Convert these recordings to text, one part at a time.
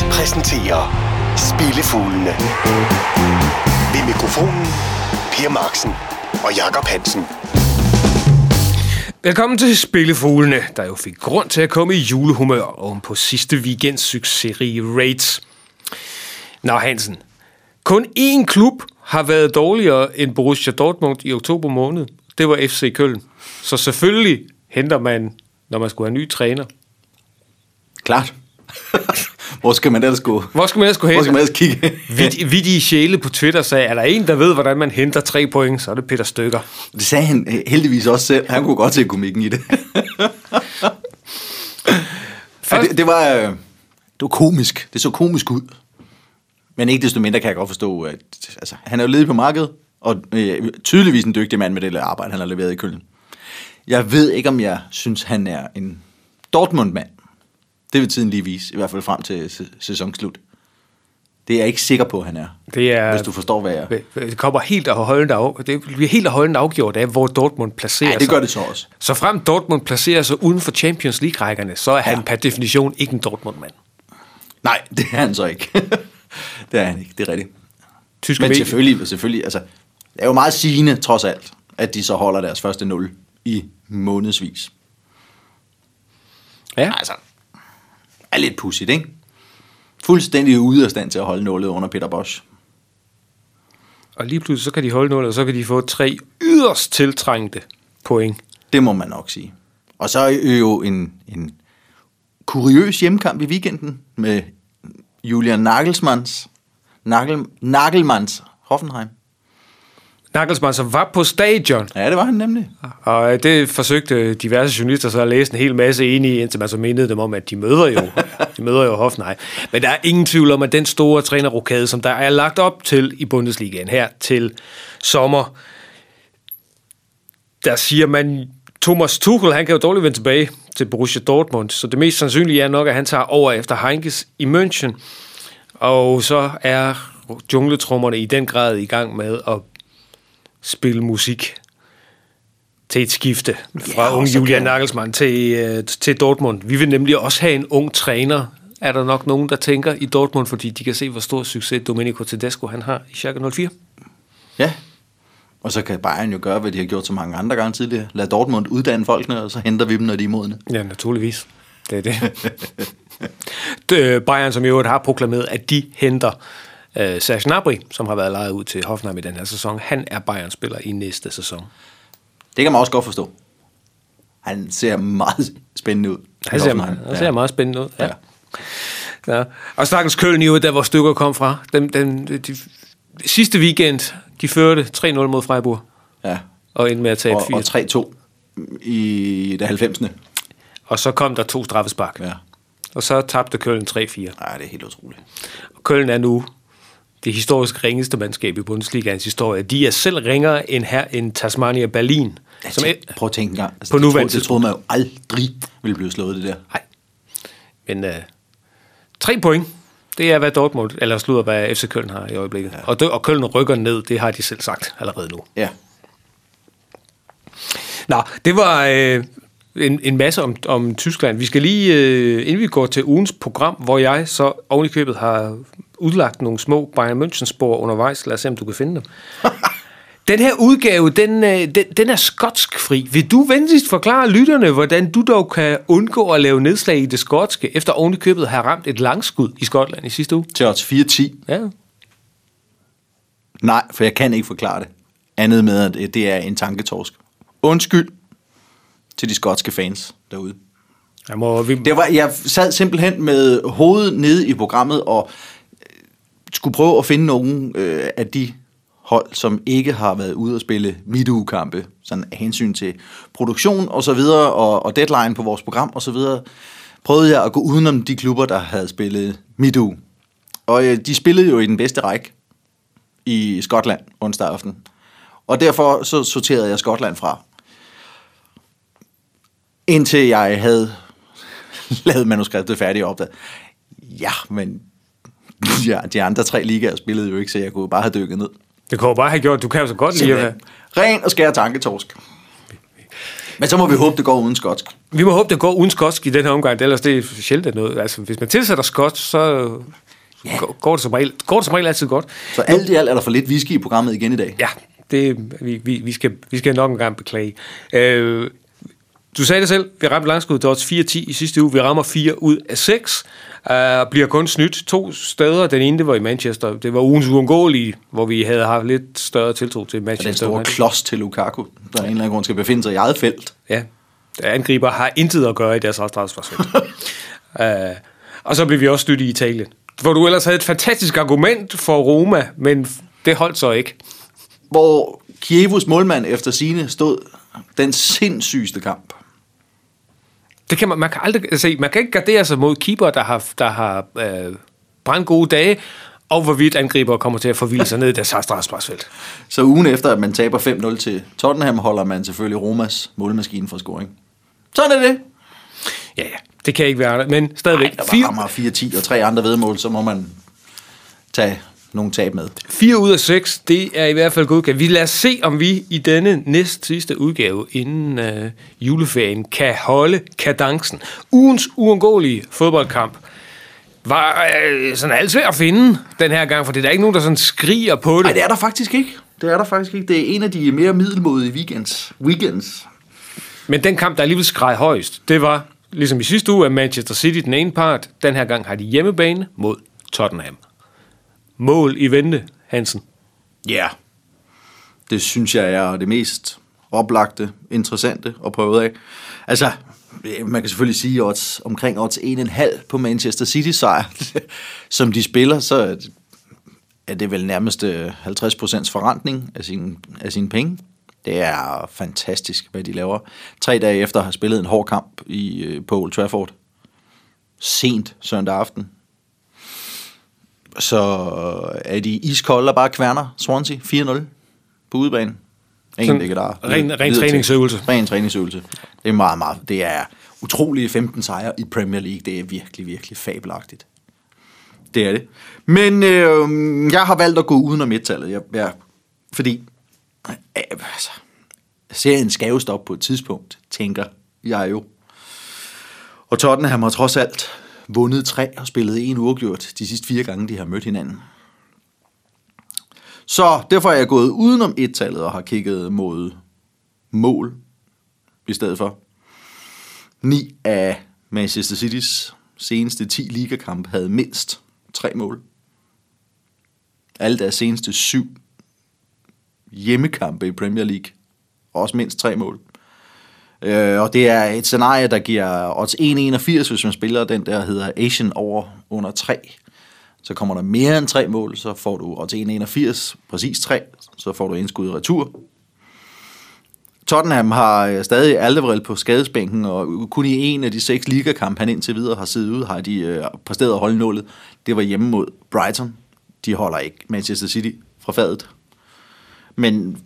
Baskerlandet præsenterer Spillefuglene. Ved mikrofonen Per Madsen og Jakob Hansen. Velkommen til Spillefuglene, der jo fik grund til at komme i julehumør oven på sidste weekends succesrige Raids. Nå Hansen, kun én klub har været dårligere end Borussia Dortmund i oktober måned. Det var FC Köln. Så selvfølgelig henter man, når man skulle have en ny træner. Klart. Hvor skal man ellers kigge? Vittige sjæle på Twitter sagde, er der en, der ved, hvordan man henter 3 point, så er det Peter Støger. Det sagde han heldigvis også selv. Han kunne godt se komikken i det. Det var komisk. Det så komisk ud. Men ikke desto mindre kan jeg godt forstå, at altså, han er jo ledig på markedet, og tydeligvis en dygtig mand med det arbejde, han har leveret i Köln. Jeg ved ikke, om jeg synes, han er en Dortmund-mand. Det vil tiden lige vise, i hvert fald frem til sæsonslut. Det er jeg ikke sikker på, han er, hvis du forstår, hvad jeg er. Det kommer helt og holdent afgjort af, hvor Dortmund placerer sig. Ja, det gør det så også. Så frem Dortmund placerer sig uden for Champions League-rækkerne, så er han per definition ikke en Dortmund-mand. Nej, det er han så ikke. Det er han ikke, det er rigtigt. Men selvfølgelig, altså, det er jo meget sigende, trods alt, at de så holder deres første 0 i månedsvis. Ja. Altså, er lidt pudsigt, ikke? Fuldstændig ude af stand til at holde nullet under Peter Bosch. Og lige pludselig, så kan de holde nullet, og så kan de få 3 yderst tiltrængte point. Det må man nok sige. Og så er jo en kuriøs hjemmekamp i weekenden med Julian Nagelsmanns Hoffenheim. Nagelsmann, som var på stadion. Ja, det var han nemlig. Og det forsøgte diverse journalister så at læse en hel masse ind i, indtil man så mindede dem om, at de møder jo Hoffenheim. Men der er ingen tvivl om, at den store trænerrokade, som der er lagt op til i Bundesligaen her til sommer, der siger man, Thomas Tuchel, han kan jo dårligt vende tilbage til Borussia Dortmund, så det mest sandsynlige er nok, at han tager over efter Heinkes i München, og så er jungletrummerne i den grad i gang med at spille musik til et skifte fra unge Julian Nagelsmann til Dortmund. Vi vil nemlig også have en ung træner, er der nok nogen, der tænker i Dortmund, fordi de kan se, hvor stor succes Domenico Tedesco han har i Schalke 04. Ja, og så kan Bayern jo gøre, hvad de har gjort så mange andre gange tidligere. Lad Dortmund uddanne folkene, og så henter vi dem, når de er modne. Ja, naturligvis. Det er det. Bayern, som i øvrigt har proklameret, at de henter Serge Nabri, som har været lejet ud til Hoffenheim i den her sæson, han er Bayern-spiller i næste sæson. Det kan man også godt forstå. Han ser meget spændende ud. Han ser meget spændende ud, ja. Ja. Og stakkels Köln i øvrigt, der hvor Støger kom fra. De sidste weekend, de førte 3-0 mod Freiburg. Ja. Og endte med at tage 4. Og 3-2 i det 90'erne. Og så kom der 2 straffespark. Ja. Og så tabte Köln 3-4. Nej, det er helt utroligt. Köln er nu det historisk ringeste mandskab i Bundesligaens historie. De er selv ringere end Tasmania Berlin. Ja, prøv at tænke en gang. Altså, det troede man jo aldrig ville blive slået, det der. Nej. Men 3 point, det er, hvad Dortmund, eller slutter, hvad FC Köln har i øjeblikket. Ja. Og Köln rykker ned, det har de selv sagt allerede nu. Ja. Nå, det var en masse om Tyskland. Vi skal lige, inden vi går til ugens program, hvor jeg så oven i købet har udlagt nogle små Bayern München-spor undervejs. Lad os se, om du kan finde dem. Den her udgave, den er skotskfri. Vil du venligst forklare lytterne, hvordan du dog kan undgå at lave nedslag i det skotske, efter oven i købet har ramt et langskud i Skotland i sidste uge? Til 4-10. Ja. Nej, for jeg kan ikke forklare det. Andet med, at det er en tanketorsk. Undskyld til de skotske fans derude. Jeg sad simpelthen med hovedet nede i programmet og skulle prøve at finde nogen af de hold, som ikke har været ude at spille midtugekampe, sådan af hensyn til produktion og så videre, og deadline på vores program og så videre, prøvede jeg at gå udenom de klubber, der havde spillet midtuge. Og de spillede jo i den bedste række i Skotland onsdag aften. Og derfor så sorterede jeg Skotland fra, indtil jeg havde lavet manuskriptet færdigt og opdaget. Ja, men de andre 3 ligaer spillede jo ikke, så jeg kunne bare have dykket ned. Det kunne bare have gjort, du kan jo så godt lide. Ren og skære tanketorsk. Men så må vi håbe, det går uden skotsk. Vi må håbe, det går uden skotsk i den her omgang, ellers det er sjældent noget. Altså, hvis man tilsætter skotsk, så ja, går det som regel altid godt. Så alt i alt er der for lidt whisky i programmet igen i dag? Ja, det, vi skal nok engang beklage. Du sagde det selv, vi ramte langskud til odds 4-10 i sidste uge. Vi rammer 4 ud af 6 og bliver kun snydt 2 steder. Den ene, det var i Manchester. Det var ugens uundgåelige, hvor vi havde haft lidt større tiltro til Manchester. Og den store klods til Lukaku, der er en eller anden grund skal befinde sig i eget felt. Ja, angriber har intet at gøre i deres straffesparksfelt. Og så blev vi også snydt i Italien, hvor du ellers havde et fantastisk argument for Roma, men det holdt så ikke. Hvor Kievos målmand efter sine stod den sindssygeste kamp. Det kan man kan aldrig se. Man kan ikke gardere sig mod keeper, der har brandgode dage, og hvorvidt angriber kommer til at forvilde sig ned i deres straffesparksfelt. Så ugen efter, at man taber 5-0 til Tottenham, holder man selvfølgelig Romas målmaskine for scoring. Sådan er det. Ja, det kan ikke være, men stadigvæk. Ej, der var hammer 4-10 og 3 andre vedmål, så må man tage nogle tab med. 4 ud af 6, det er i hvert fald godkendt. Vi lader se, om vi i denne næst sidste udgave inden juleferien kan holde kadancen. Ugens uundgåelige fodboldkamp var sådan alt svært at finde den her gang, for det er der ikke nogen, der sådan skriger på det. Nej, det er der faktisk ikke. Det er en af de mere middelmodige weekends. Men den kamp, der alligevel skreg højst, det var, ligesom i sidste uge, at Manchester City den ene part. Den her gang har de hjemmebane mod Tottenham. Mål i vente, Hansen. Ja, yeah. Det synes jeg er det mest oplagte, interessante at prøve af. Altså, man kan selvfølgelig sige odds, omkring odds 1,5 på Manchester City-sejr, som de spiller, så er det vel nærmest 50% forrentning af sine penge. Det er fantastisk, hvad de laver. 3 dage efter har spillet en hård kamp på Old Trafford. Sent søndag aften. Så er de iskolde og bare kværner Swansea 4-0 på udebane. Ren træningsøvelse. Det er meget, meget. Det er utrolige 15 sejre i Premier League. Det er virkelig, virkelig fabelagtigt. Det er det. Men jeg har valgt at gå udenom midttallet. Jeg, fordi altså, serien skal jo stoppe på et tidspunkt, tænker jeg jo. Og Tottenham har trods alt vundet 3 og spillet 1 uafgjort de sidste 4 gange, de har mødt hinanden. Så derfor er jeg gået udenom 1-tallet og har kigget mod mål i stedet for. 9 af Manchester Citys seneste 10 ligakampe havde mindst 3 mål. Alle deres seneste 7 hjemmekampe i Premier League også mindst 3 mål. Og det er et scenarie, der giver odds 1,81, hvis man spiller den, der hedder Asian over under 3. Så kommer der mere end 3 mål, så får du odds 1,81, præcis 3, så får du indskud i retur. Tottenham har stadig Alderweireld på skadesbænken, og kun i en af de 6 ligakampe, han indtil videre har siddet ud, har de præsteret at holde nålet. Det var hjemme mod Brighton. De holder ikke Manchester City fra fadet. Men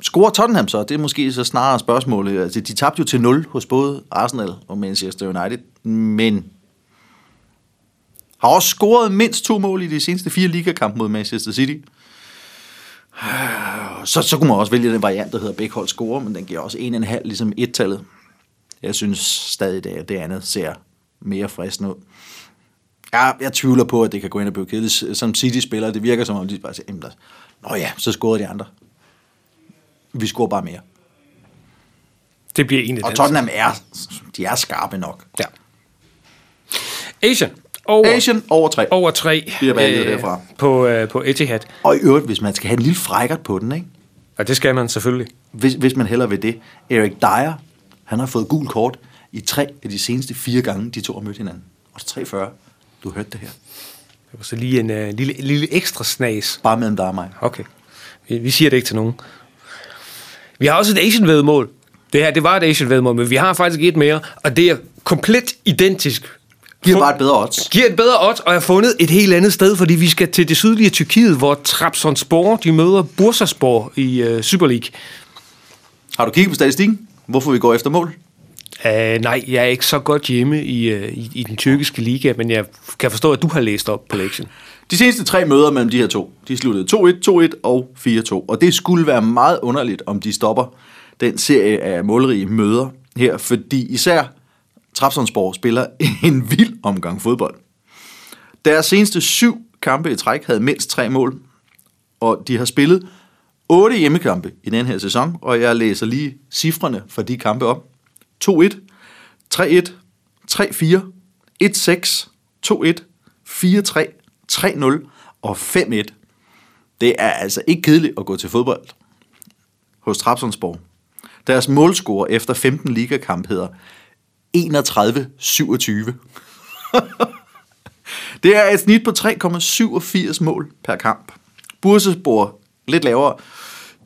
scorer Tottenham så? Det er måske så snarere spørgsmålet. Altså, de tabte jo til 0 hos både Arsenal og Manchester United, men har også scoret mindst 2 mål i de seneste 4 ligakampe mod Manchester City. Så kunne man også vælge den variant, der hedder begge hold scorer, men den giver også 1,5, ligesom 1-tallet. Jeg synes stadig, at det andet ser mere fristende ud. Ja, jeg tvivler på, at det kan gå ind og blive kedeligt. Som City-spillere, det virker som om, de bare siger, nå ja, så scorede de andre. Vi scorer bare mere. Det bliver egentlig. Og Tottenham de er skarpe nok. Ja. Asian over 3. Over 3. Bliver valget derfra. På Etihad. Og i øvrigt, hvis man skal have en lille frækkert på den, ikke? Ja, det skal man selvfølgelig. Hvis man hellere vil det. Eric Dier, han har fået gul kort i 3 af de seneste 4 gange, de to har mødt hinanden. Og 3-40. Du hørte det her. Det var så lige en lille ekstra snas. Bare mellem dig og mig. Okay. Vi siger det ikke til nogen. Vi har også et Asian-væddemål. Det her, det var et Asian-væddemål, men vi har faktisk et mere, og det er komplet identisk. Giver bare et bedre odds. Giver et bedre odds, og jeg har fundet et helt andet sted, fordi vi skal til det sydlige Tyrkiet, hvor Trabzonspor, de møder Bursaspor i Süper Lig. Har du kigget på statistikken? Hvorfor vi går efter mål? Nej, jeg er ikke så godt hjemme i den tyrkiske liga, men jeg kan forstå, at du har læst op på lektien. De seneste 3 møder mellem de her to, de sluttede 2-1, 2-1 og 4-2. Og det skulle være meget underligt, om de stopper den serie af målrige møder her, fordi især Trabzonspor spiller en vild omgang fodbold. Deres seneste 7 kampe i træk havde mindst 3 mål, og de har spillet 8 hjemmekampe i den her sæson, og jeg læser lige cifrene for de kampe op. 2-1, 3-1, 3-4, 1-6, 2-1, 4-3, 3-0 og 5-1. Det er altså ikke kedeligt at gå til fodbold hos Trabzonspor. Deres målscore efter 15 ligakamp hedder 31-27. Det er et snit på 3,87 mål per kamp. Bursaspor lidt lavere.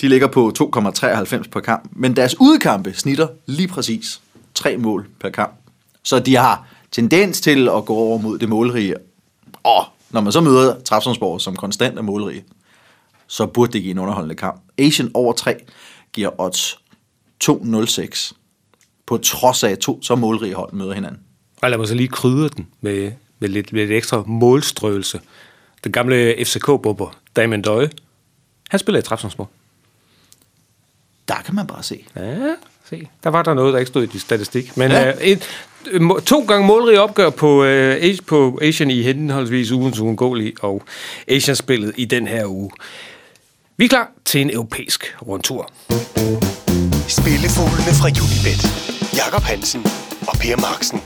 De ligger på 2,93 per kamp. Men deres udkampe snitter lige præcis 3 mål per kamp. Så de har tendens til at gå over mod det målrige. Og når man så møder Trabzonspor, som konstant er målrige, så burde det give en underholdende kamp. Asian over 3 giver odds 2,06. På trods af 2 så målrige hold møder hinanden. Og lad mig så lige krydre den med lidt ekstra målstrøelse. Den gamle FCK-bobber, Damien Døje, han spiller i Trabzonspor. Der kan man bare se. Ja, se. Der var der noget, der ikke stod i statistik. Men ja. 2 gange målrige opgør på Asian i henholdsvis ugens uundgåelige og Asian-spillet i den her uge. Vi er klar til en europæisk rundtur. Spillefuglene fra Unibet. Jakob Hansen og Per Madsen.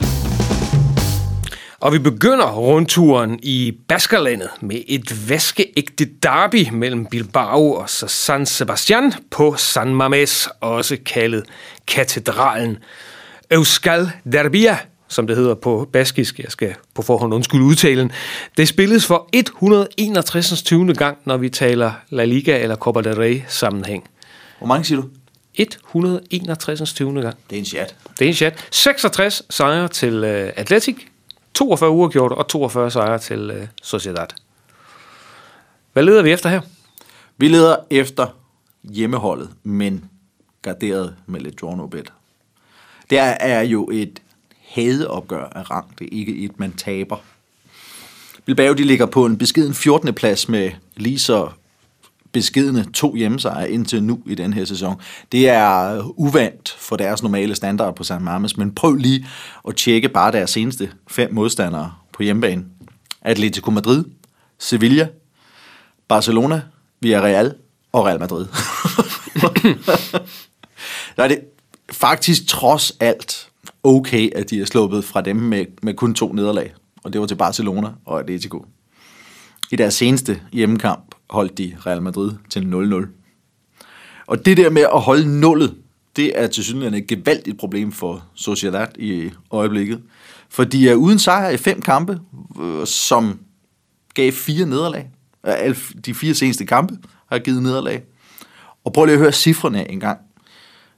Og vi begynder rundturen i Baskerlandet med et vaskeægte derby mellem Bilbao og San Sebastian på San Mamés, også kaldet katedralen. Euskal Derbia, som det hedder på baskisk, jeg skal på forhånd undskylde udtalen, det spilles for 161. 20. gang, når vi taler La Liga eller Copa del Rey sammenhæng. Hvor mange siger du? 161. 20. gang. Det er en chat. 66 sejre til Atletic, 42 uafgjort og 42 sejre til Sociedad. Hvad leder vi efter her? Vi leder efter hjemmeholdet, men garderet med lidt draw-no-bet. Der er jo et hadeopgør af rang. Det er ikke et, man taber. Bilbao, de ligger på en beskeden 14. plads med lige så beskedne 2 hjemmesejre indtil nu i den her sæson. Det er uvant for deres normale standard på San Mamés, men prøv lige at tjekke bare deres seneste 5 modstandere på hjemmebane. Atletico Madrid, Sevilla, Barcelona, Villarreal og Real Madrid. Der er det faktisk trods alt okay, at de er sluppet fra dem med kun 2 nederlag, og det var til Barcelona og Atletico. I deres seneste hjemmekamp holdt de Real Madrid til 0-0. Og det der med at holde nullet, det er tilsyneladende et gevaldigt problem for Sociedad i øjeblikket. For de er uden sejr i 5 kampe, som gav 4 nederlag. De 4 seneste kampe har givet nederlag. Og prøv lige at høre cifrene en gang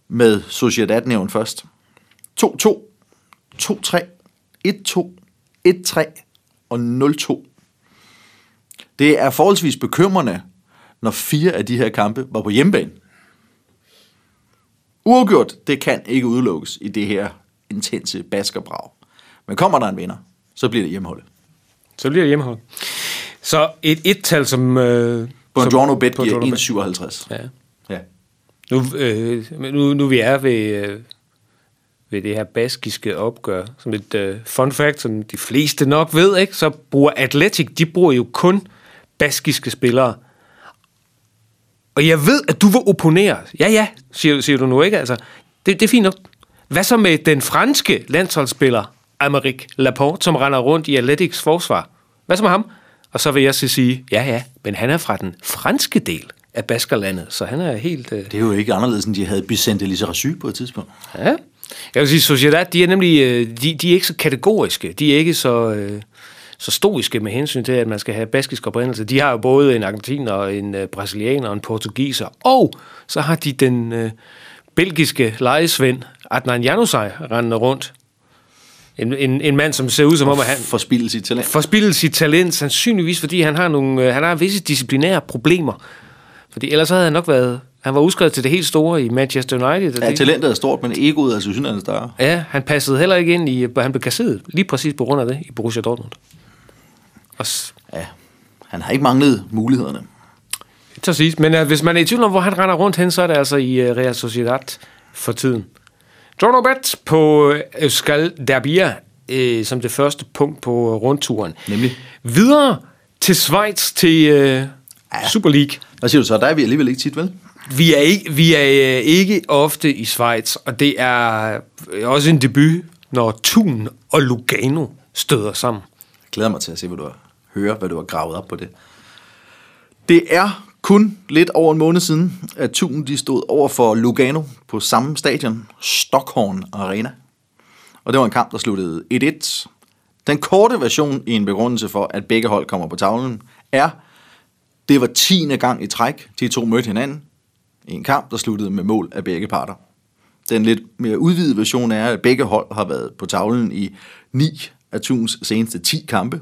med Sociedad nævnt først. 2-2, 2-3, 1-2, 1-3 og 0-2. Det er forholdsvis bekymrende, når 4 af de her kampe var på hjemmebane. Uafgjort, det kan ikke udelukkes i det her intense baskerbrag. Men kommer der en vinder, så bliver det hjemmeholdet. Så et et-tal, som Bonjourno Bet giver 1,57. Ja. Nu vi er ved det her baskiske opgør, som et fun fact, som de fleste nok ved, ikke? Så bruger Athletic, de bruger jo kun baskiske spillere. Og jeg ved, at du vil opponere. Ja, siger du nu ikke, altså. Det er fint nok. Hvad så med den franske landsholdsspiller, Aymeric Laporte, som render rundt i Athletics forsvar? Hvad så med ham? Og så vil jeg så sige, ja, men han er fra den franske del af Baskerlandet, så han er helt... Det er jo ikke anderledes, end de havde Bixente Lizarazu på et tidspunkt. Ja. Jeg vil sige, Sociedad, de er nemlig de er ikke så kategoriske, de er ikke så stoiske med hensyn til, at man skal have baskisk oprindelse. De har jo både en argentiner, og en brasilianer og en portugiser, og så har de den belgiske lejesvend Adnan Januzaj rendende rundt. En mand, som ser ud som om, at han... Forspildet sit talent, sandsynligvis fordi han har visse disciplinære problemer. Fordi ellers havde han nok været... Han var udskrevet til det helt store i Manchester United. Ja, talentet er stort, men egoet er sandsynligvis større. Ja, han passede heller ikke ind i... Han blev kasseret lige præcis på grund af det i Borussia Dortmund. Ja, han har ikke manglet mulighederne. Det er så siges. Men hvis man er i tvivl om, hvor han render rundt hen, så er det altså i Real Sociedad for tiden. Dronobet på Euskal Derbia som det første punkt på rundturen. Nemlig? Videre til Schweiz til Süper League. Hvad siger du så? Der er vi alligevel ikke tit, vel? Vi er ikke ofte i Schweiz, og det er også en debut, når Thun og Lugano støder sammen. Jeg glæder mig til at se, hvad du har gravet op på det. Det er kun lidt over en måned siden, at Thun de stod over for Lugano på samme stadion, Stockholm Arena. Og det var en kamp, der sluttede 1-1. Den korte version i en begrundelse for, at begge hold kommer på tavlen, er, det var 10. gang i træk, de to mødte hinanden i en kamp, der sluttede med mål af begge parter. Den lidt mere udvidede version er, at begge hold har været på tavlen i 9 af Thuns seneste 10 kampe,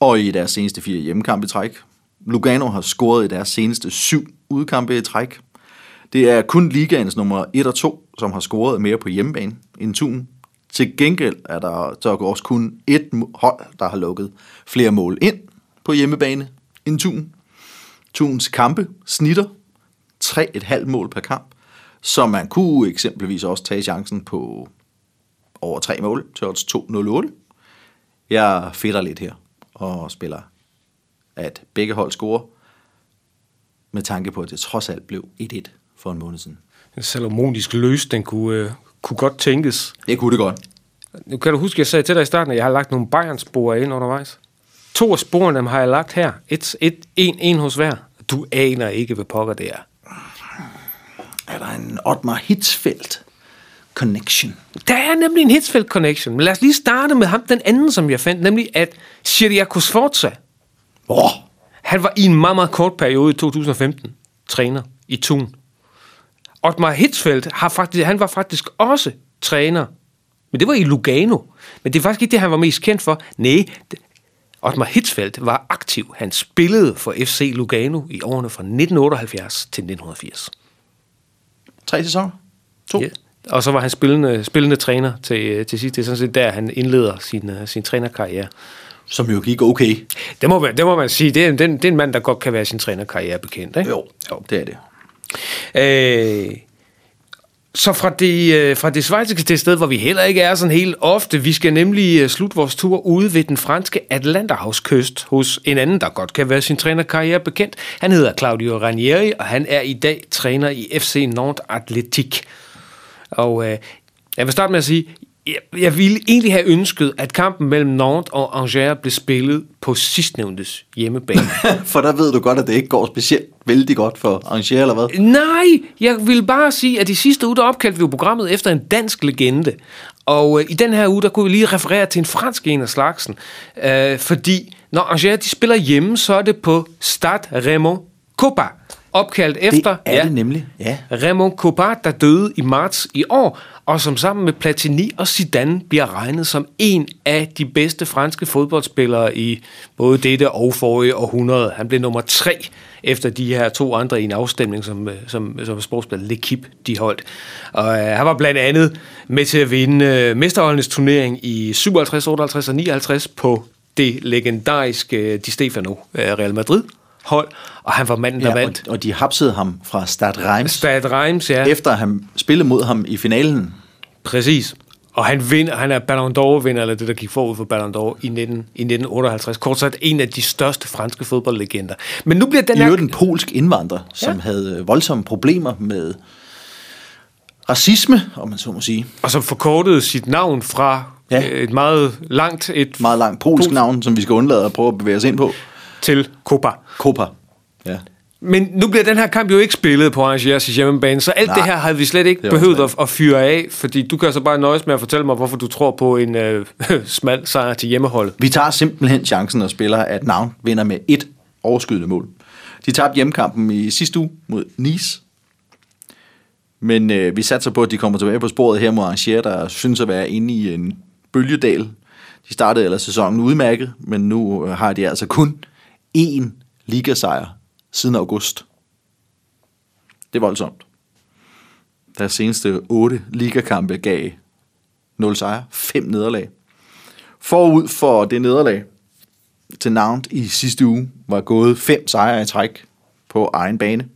og i deres seneste 4 hjemmekampe i træk. Lugano har scoret i deres seneste 7 udkampe i træk. Det er kun ligaens nummer 1 og 2, som har scoret mere på hjemmebane end Thun. Til gengæld er der så også kun et hold, der har lukket flere mål ind på hjemmebane end Thun. Thuns kampe snitter 3,5 mål per kamp, så man kunne eksempelvis også tage chancen på over 3 mål til odds 2,08. Jeg fedter lidt her og spiller, at begge hold scorer, med tanke på, at det trods alt blev 1-1 for en måned siden. En salomonisk løs, den kunne godt tænkes. Det kunne det godt. Nu kan du huske, jeg sagde til dig i starten, at jeg har lagt nogle Bayern-spor ind undervejs. 2 af sporene dem har jeg lagt her. 1-1 hos hver. Du aner ikke, hvad pokker det er. Er der en Ottmar Hitzfeld connection? Der er nemlig en Hitzfeld connection. Men lad os lige starte med ham, den anden, som jeg fandt, nemlig at Ciriaco Sforza, han var i en meget, meget kort periode i 2015 træner i Thun. Ottmar Hitzfeld var faktisk også træner, men det var i Lugano. Men det er faktisk ikke det, han var mest kendt for. Næh, Ottmar Hitzfeld var aktiv. Han spillede for FC Lugano i årene fra 1978 til 1980. 3 sæsoner? 2? Ja. Og så var han spillende træner til sidst. Det er sådan set der, han indleder sin trænerkarriere. Som jo gik okay. Det må man sige. Det er en mand, der godt kan være sin trænerkarriere bekendt, ikke? Jo, det er det. Så fra det schweiziske til sted, hvor vi heller ikke er sådan helt ofte, vi skal nemlig slutte vores tur ude ved den franske Atlanterhavskyst hos en anden, der godt kan være sin trænerkarriere bekendt. Han hedder Claudio Ranieri, og han er i dag træner i FC Nantes Atlétique. Og jeg vil starte med at sige, jeg ville egentlig have ønsket, at kampen mellem Nantes og Angers blev spillet på sidstnævntes hjemmebane. For der ved du godt, at det ikke går specielt vældig godt for Angers, eller hvad? Nej, jeg vil bare sige, at i sidste uge, der opkaldte vi jo programmet efter en dansk legende. Og i den her uge, der kunne vi lige referere til en fransk en af slagsen. Fordi når Angers de spiller hjemme, så er det på Stade Raymond Kopa. Opkaldt efter Raymond Kopa, der døde i marts i år, og som sammen med Platini og Zidane bliver regnet som en af de bedste franske fodboldspillere i både dette og forrige århundrede. Han blev nummer 3 efter de her 2 andre i en afstemning, som sportsbladet L'Equipe de holdt. Og han var blandt andet med til at vinde mesterholdenes turnering i 57, 58 og 59 på det legendariske Di Stefano Real Madrid hold, og han var manden, der vandt. Og de hapsede ham fra Stade Reims, ja. Efter han spillede mod ham i finalen. Præcis. Og han er Ballon d'Or-vinder, eller det, der gik forud for Ballon d'Or i 1958. Kort sagt, en af de største franske fodboldlegender. Men nu bliver den her... I en polsk indvandrer, som havde voldsomme problemer med racisme, om man så må sige. Og som forkortede sit navn fra et meget langt polsk navn, som vi skal undlade at prøve at bevæge os ind på. Til Kopa. Ja. Men nu bliver den her kamp jo ikke spillet på Angers hjemmebane, så alt det her havde vi slet ikke behøvet at fyre af, fordi du kan så bare nøjes med at fortælle mig, hvorfor du tror på en smal sejr til hjemmeholdet. Vi tager simpelthen chancen og spiller, at Nantes vinder med 1 overskydende mål. De tabte hjemmekampen i sidste uge mod Nice, men vi satser på, at de kommer tilbage på sporet her mod Angers, der synes at være inde i en bølgedal. De startede ellers sæsonen udmærket, men nu har de altså kun 1 ligasejr siden august. Det er voldsomt. Deres seneste 8 ligakampe gav 0 sejre, 5 nederlag. Forud for det nederlag til Nantes i sidste uge var gået 5 sejre i træk på egen bane.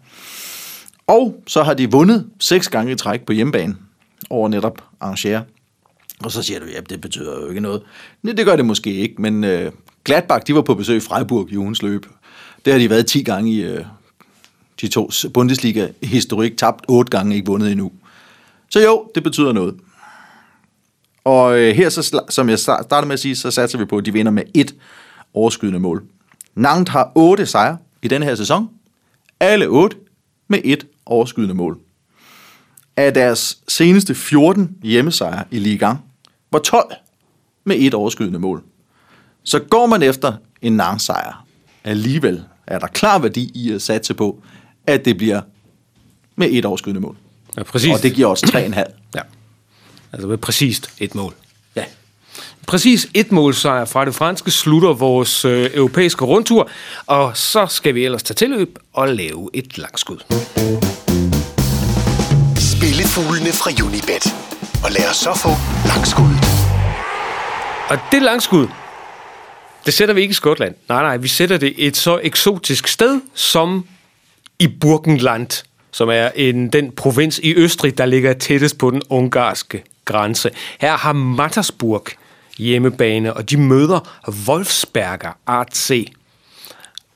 Og så har de vundet 6 gange i træk på hjemmebane over netop Angers. Og så siger du, ja, det betyder jo ikke noget. Nej, det gør det måske ikke, men Gladbach, de var på besøg i Freiburg i ugens løb. Det har de været 10 gange i de to Bundesliga-historik, tabt 8 gange, ikke vundet endnu. Så jo, det betyder noget. Og her, så, som jeg startede med at sige, så satser vi på, at de vinder med 1 overskydende mål. Nantes har 8 sejre i denne her sæson. Alle 8 med 1 overskydende mål. Af deres seneste 14 hjemmesejre i Ligaen var 12 med 1 overskydende mål. Så går man efter en Nantes-sejr. Alligevel er der klar værdi i at satse på, at det bliver med 1 overskydende mål. Ja, præcis. Og det giver også 3,5. Ja. Altså med præcist 1 mål. Ja. Præcis 1 målsejr fra det franske slutter vores europæiske rundtur, og så skal vi ellers tage tilløb og lave et langskud. Spille fuglene fra Unibet, og lad os så få langskuddet. Og det langskud, det sætter vi ikke i Skotland. Nej, vi sætter det et så eksotisk sted som i Burgenland, som er den provins i Østrig, der ligger tættest på den ungarske grænse. Her har Mattersburg hjemmebane, og de møder Wolfsberger AC.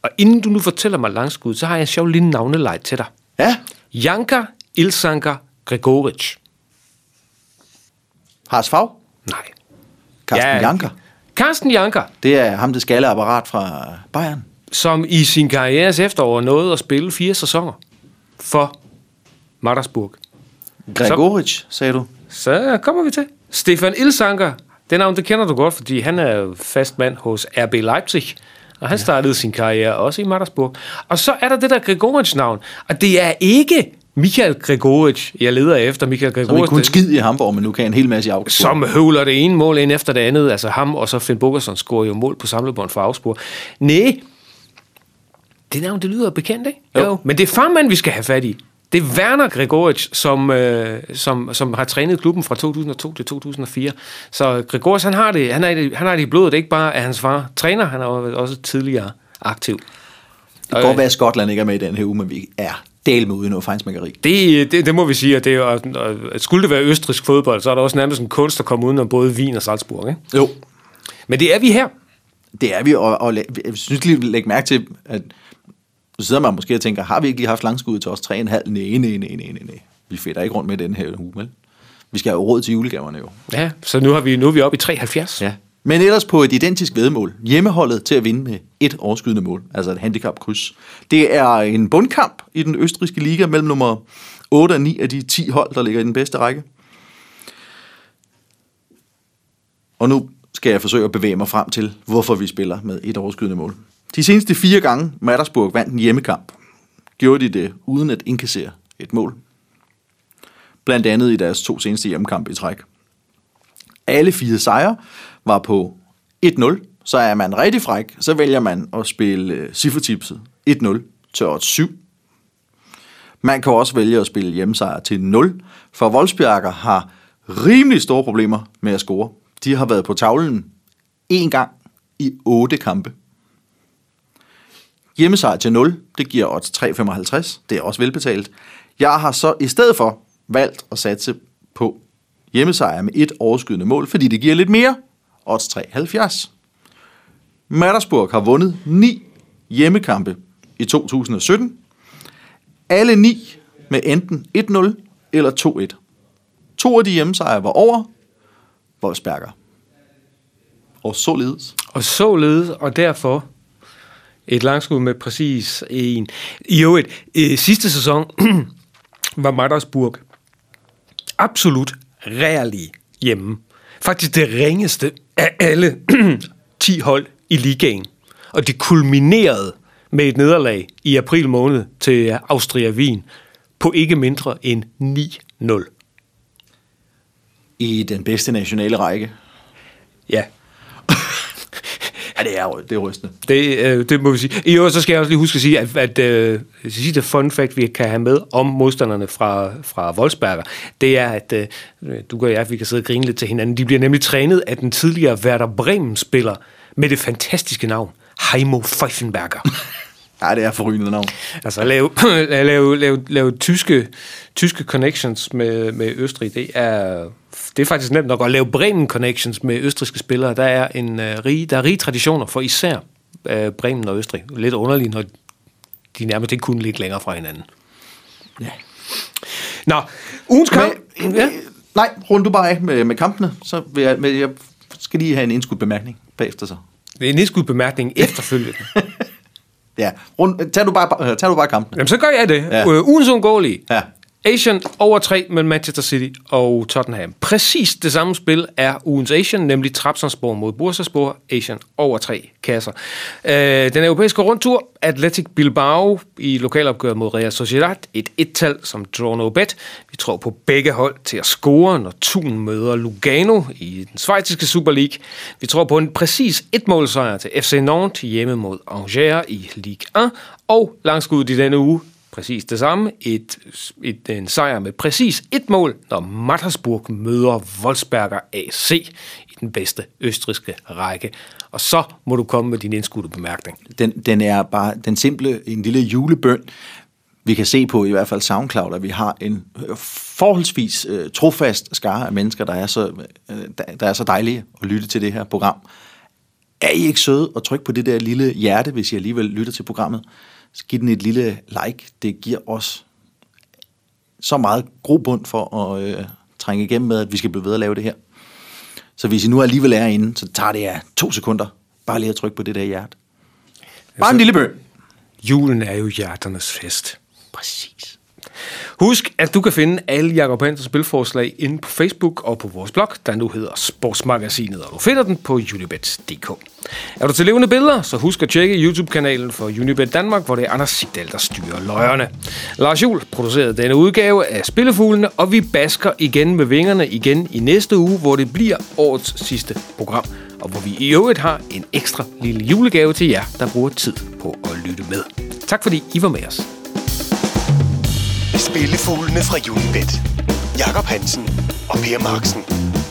Og inden du nu fortæller mig langskud, så har jeg en sjov lille navnelej til dig. Ja? Janka Ilsanker Gregoritsch. Hars Fag? Nej. Carsten Janker? Carsten Janker. Det er ham, det skalleapparat fra Bayern. Som i sin karrieres efterår nåede at spille 4 sæsoner for Mattersburg. Gregoritsch, sagde du? Så kommer vi til. Stefan Ilsanker. Det navn, det kender du godt, fordi han er fast mand hos RB Leipzig. Og han startede sin karriere også i Mattersburg. Og så er der det der Gregoritsch-navn. Og det er ikke Michael Gregoritsch, jeg leder efter. Michael Gregoritsch, som ikke kunne skide i Hamburg, men nu kan en hel masse i Augsburg. Som høvler det ene mål ind efter det andet. Altså ham og så Finn Bokersson scorer jo mål på samlebånd for Augsburg. Næh, det navn, det lyder bekendt, ikke? Jo. Men det er farmand, vi skal have fat i. Det er Werner Gregoritsch, som har trænet klubben fra 2002 til 2004. Så Gregoritsch, han har det i blodet. Det er ikke bare, at hans far træner, han er også tidligere aktiv. Det kan godt være, at Skotland ikke er med i den her uge, men vi er del med uden noget fejnsmækkeri. Det må vi sige, at det er, skulle det være østrigsk fodbold, så er der også nærmest en kunst at komme udenom både Wien og Salzburg, ikke? Jo. Men det er vi her. Det er vi, og jeg synes lige, at lægge mærke til, at så sidder man måske og tænker, har vi ikke lige haft langskud til os 3,5? Nej. Vi fedter ikke rundt med den her uge, vel? Vi skal have råd til julegaverne jo. Ja, så nu er vi oppe i 73. Ja. Men ellers på et identisk vedmål. Hjemmeholdet til at vinde med 1 overskydende mål, altså et handicapkryds. Det er en bundkamp i den østrigske liga mellem nummer 8 og 9 af de 10 hold, der ligger i den bedste række. Og nu skal jeg forsøge at bevæge mig frem til, hvorfor vi spiller med 1 overskydende mål. De seneste 4 gange, Mattersburg vandt en hjemmekamp, gjorde de det uden at indkassere et mål. Blandt andet i deres 2 seneste hjemmekampe i træk. Alle 4 sejre var på 1-0, så er man rigtig fræk, så vælger man at spille cifretipset 1-0 til odds 7. Man kan også vælge at spille hjemmesejr til 0, for Wolfsberger har rimelig store problemer med at score. De har været på tavlen 1 gang i 8 kampe. Hjemmesejr til 0, det giver odds 3,55. Det er også velbetalt. Jeg har så i stedet for valgt at satse på hjemmesejr med 1 overskydende mål, fordi det giver lidt mere. Odds 3,70. Mattersburg har vundet 9 hjemmekampe i 2017. Alle 9 med enten 1-0 eller 2-1. 2 af de hjemmesejre var over Wolfsberger. Og således, og derfor et langskud med præcis 1. I øvrigt, sidste sæson var Mattersburg absolut rærlig hjemme. Faktisk det ringeste af alle 10 hold i ligaen. Og det kulminerede med et nederlag i april måned til Austria Wien på ikke mindre end 9-0. I den bedste nationale række? Ja. Ja, det er rystende. Det må vi sige. I øvrigt, så skal jeg også lige huske at sige, at sidste fun fact, vi kan have med om modstanderne fra Wolfsberger, det er, at du og jeg, vi kan sidde og grine lidt til hinanden. De bliver nemlig trænet af den tidligere Werder Bremen-spiller med det fantastiske navn, Jaime Fjelvenberga. Nej, det er forrygende navn. Altså lave tyske connections med Østrig, det er faktisk nemt nok at lave Bremen connections med østrigske spillere. Der er rige traditioner for især Bremen og Østrig. Lidt underligt, når de nærmest ikke kunne ligge længere fra hinanden. Ja. Nå, ugens kamp. Ja. Nej, rundt du bare af med kampene, så vil jeg skal lige have en indskudt bemærkning bagefter så. En indskudt bemærkning efterfølgende. Ja, tag du bare kampen. Jamen, så gør jeg det. Ja. Ugens undgåelige. Ja. Asian over 3 mellem Manchester City og Tottenham. Præcis det samme spil er ugens Asian, nemlig Trabzonspor mod Bursaspor. Asian over 3 kasser. Den europæiske rundtur, Athletic Bilbao i lokalopgøret mod Real Sociedad. Et 1-tal som draw no bet. Vi tror på begge hold til at score, når Thun møder Lugano i den schweiziske Süper League. Vi tror på en præcis 1-målsejr til FC Nantes hjemme mod Angers i Ligue 1. Og langskuddet i denne uge, præcis det samme. En sejr med præcis 1 mål, når Mattersburg møder Wolfsberger AC i den bedste østrigske række. Og så må du komme med din indskudte bemærkning. Den er bare den simple, en lille julebøn. Vi kan se på i hvert fald SoundCloud, at vi har en forholdsvis trofast skare af mennesker, der er så dejlige at lytte til det her program. Er I ikke søde og tryk på det der lille hjerte, hvis I alligevel lytter til programmet? Så giv den et lille like. Det giver os så meget grobund for at trænge igennem med, at vi skal blive ved at lave det her. Så hvis I nu alligevel er inde, så tager det jer 2 sekunder. Bare lige at trykke på det der hjerte. Bare en lille bøn. Julen er jo hjerternes fest. Præcis. Husk, at du kan finde alle Jakob Hansens spilforslag inde på Facebook og på vores blog, der nu hedder Sportsmagasinet, og du finder den på unibet.dk. Er du til levende billeder, så husk at tjekke YouTube-kanalen for Unibet Danmark, hvor det er Anders Sigtal, der styrer løjerne. Lars Juhl producerede denne udgave af Spillefuglene, og vi basker igen med vingerne igen i næste uge, hvor det bliver årets sidste program, og hvor vi i øvrigt har en ekstra lille julegave til jer, der bruger tid på at lytte med. Tak fordi I var med os. Spillefuglene fra Unibet. Jakob Hansen og Per Madsen.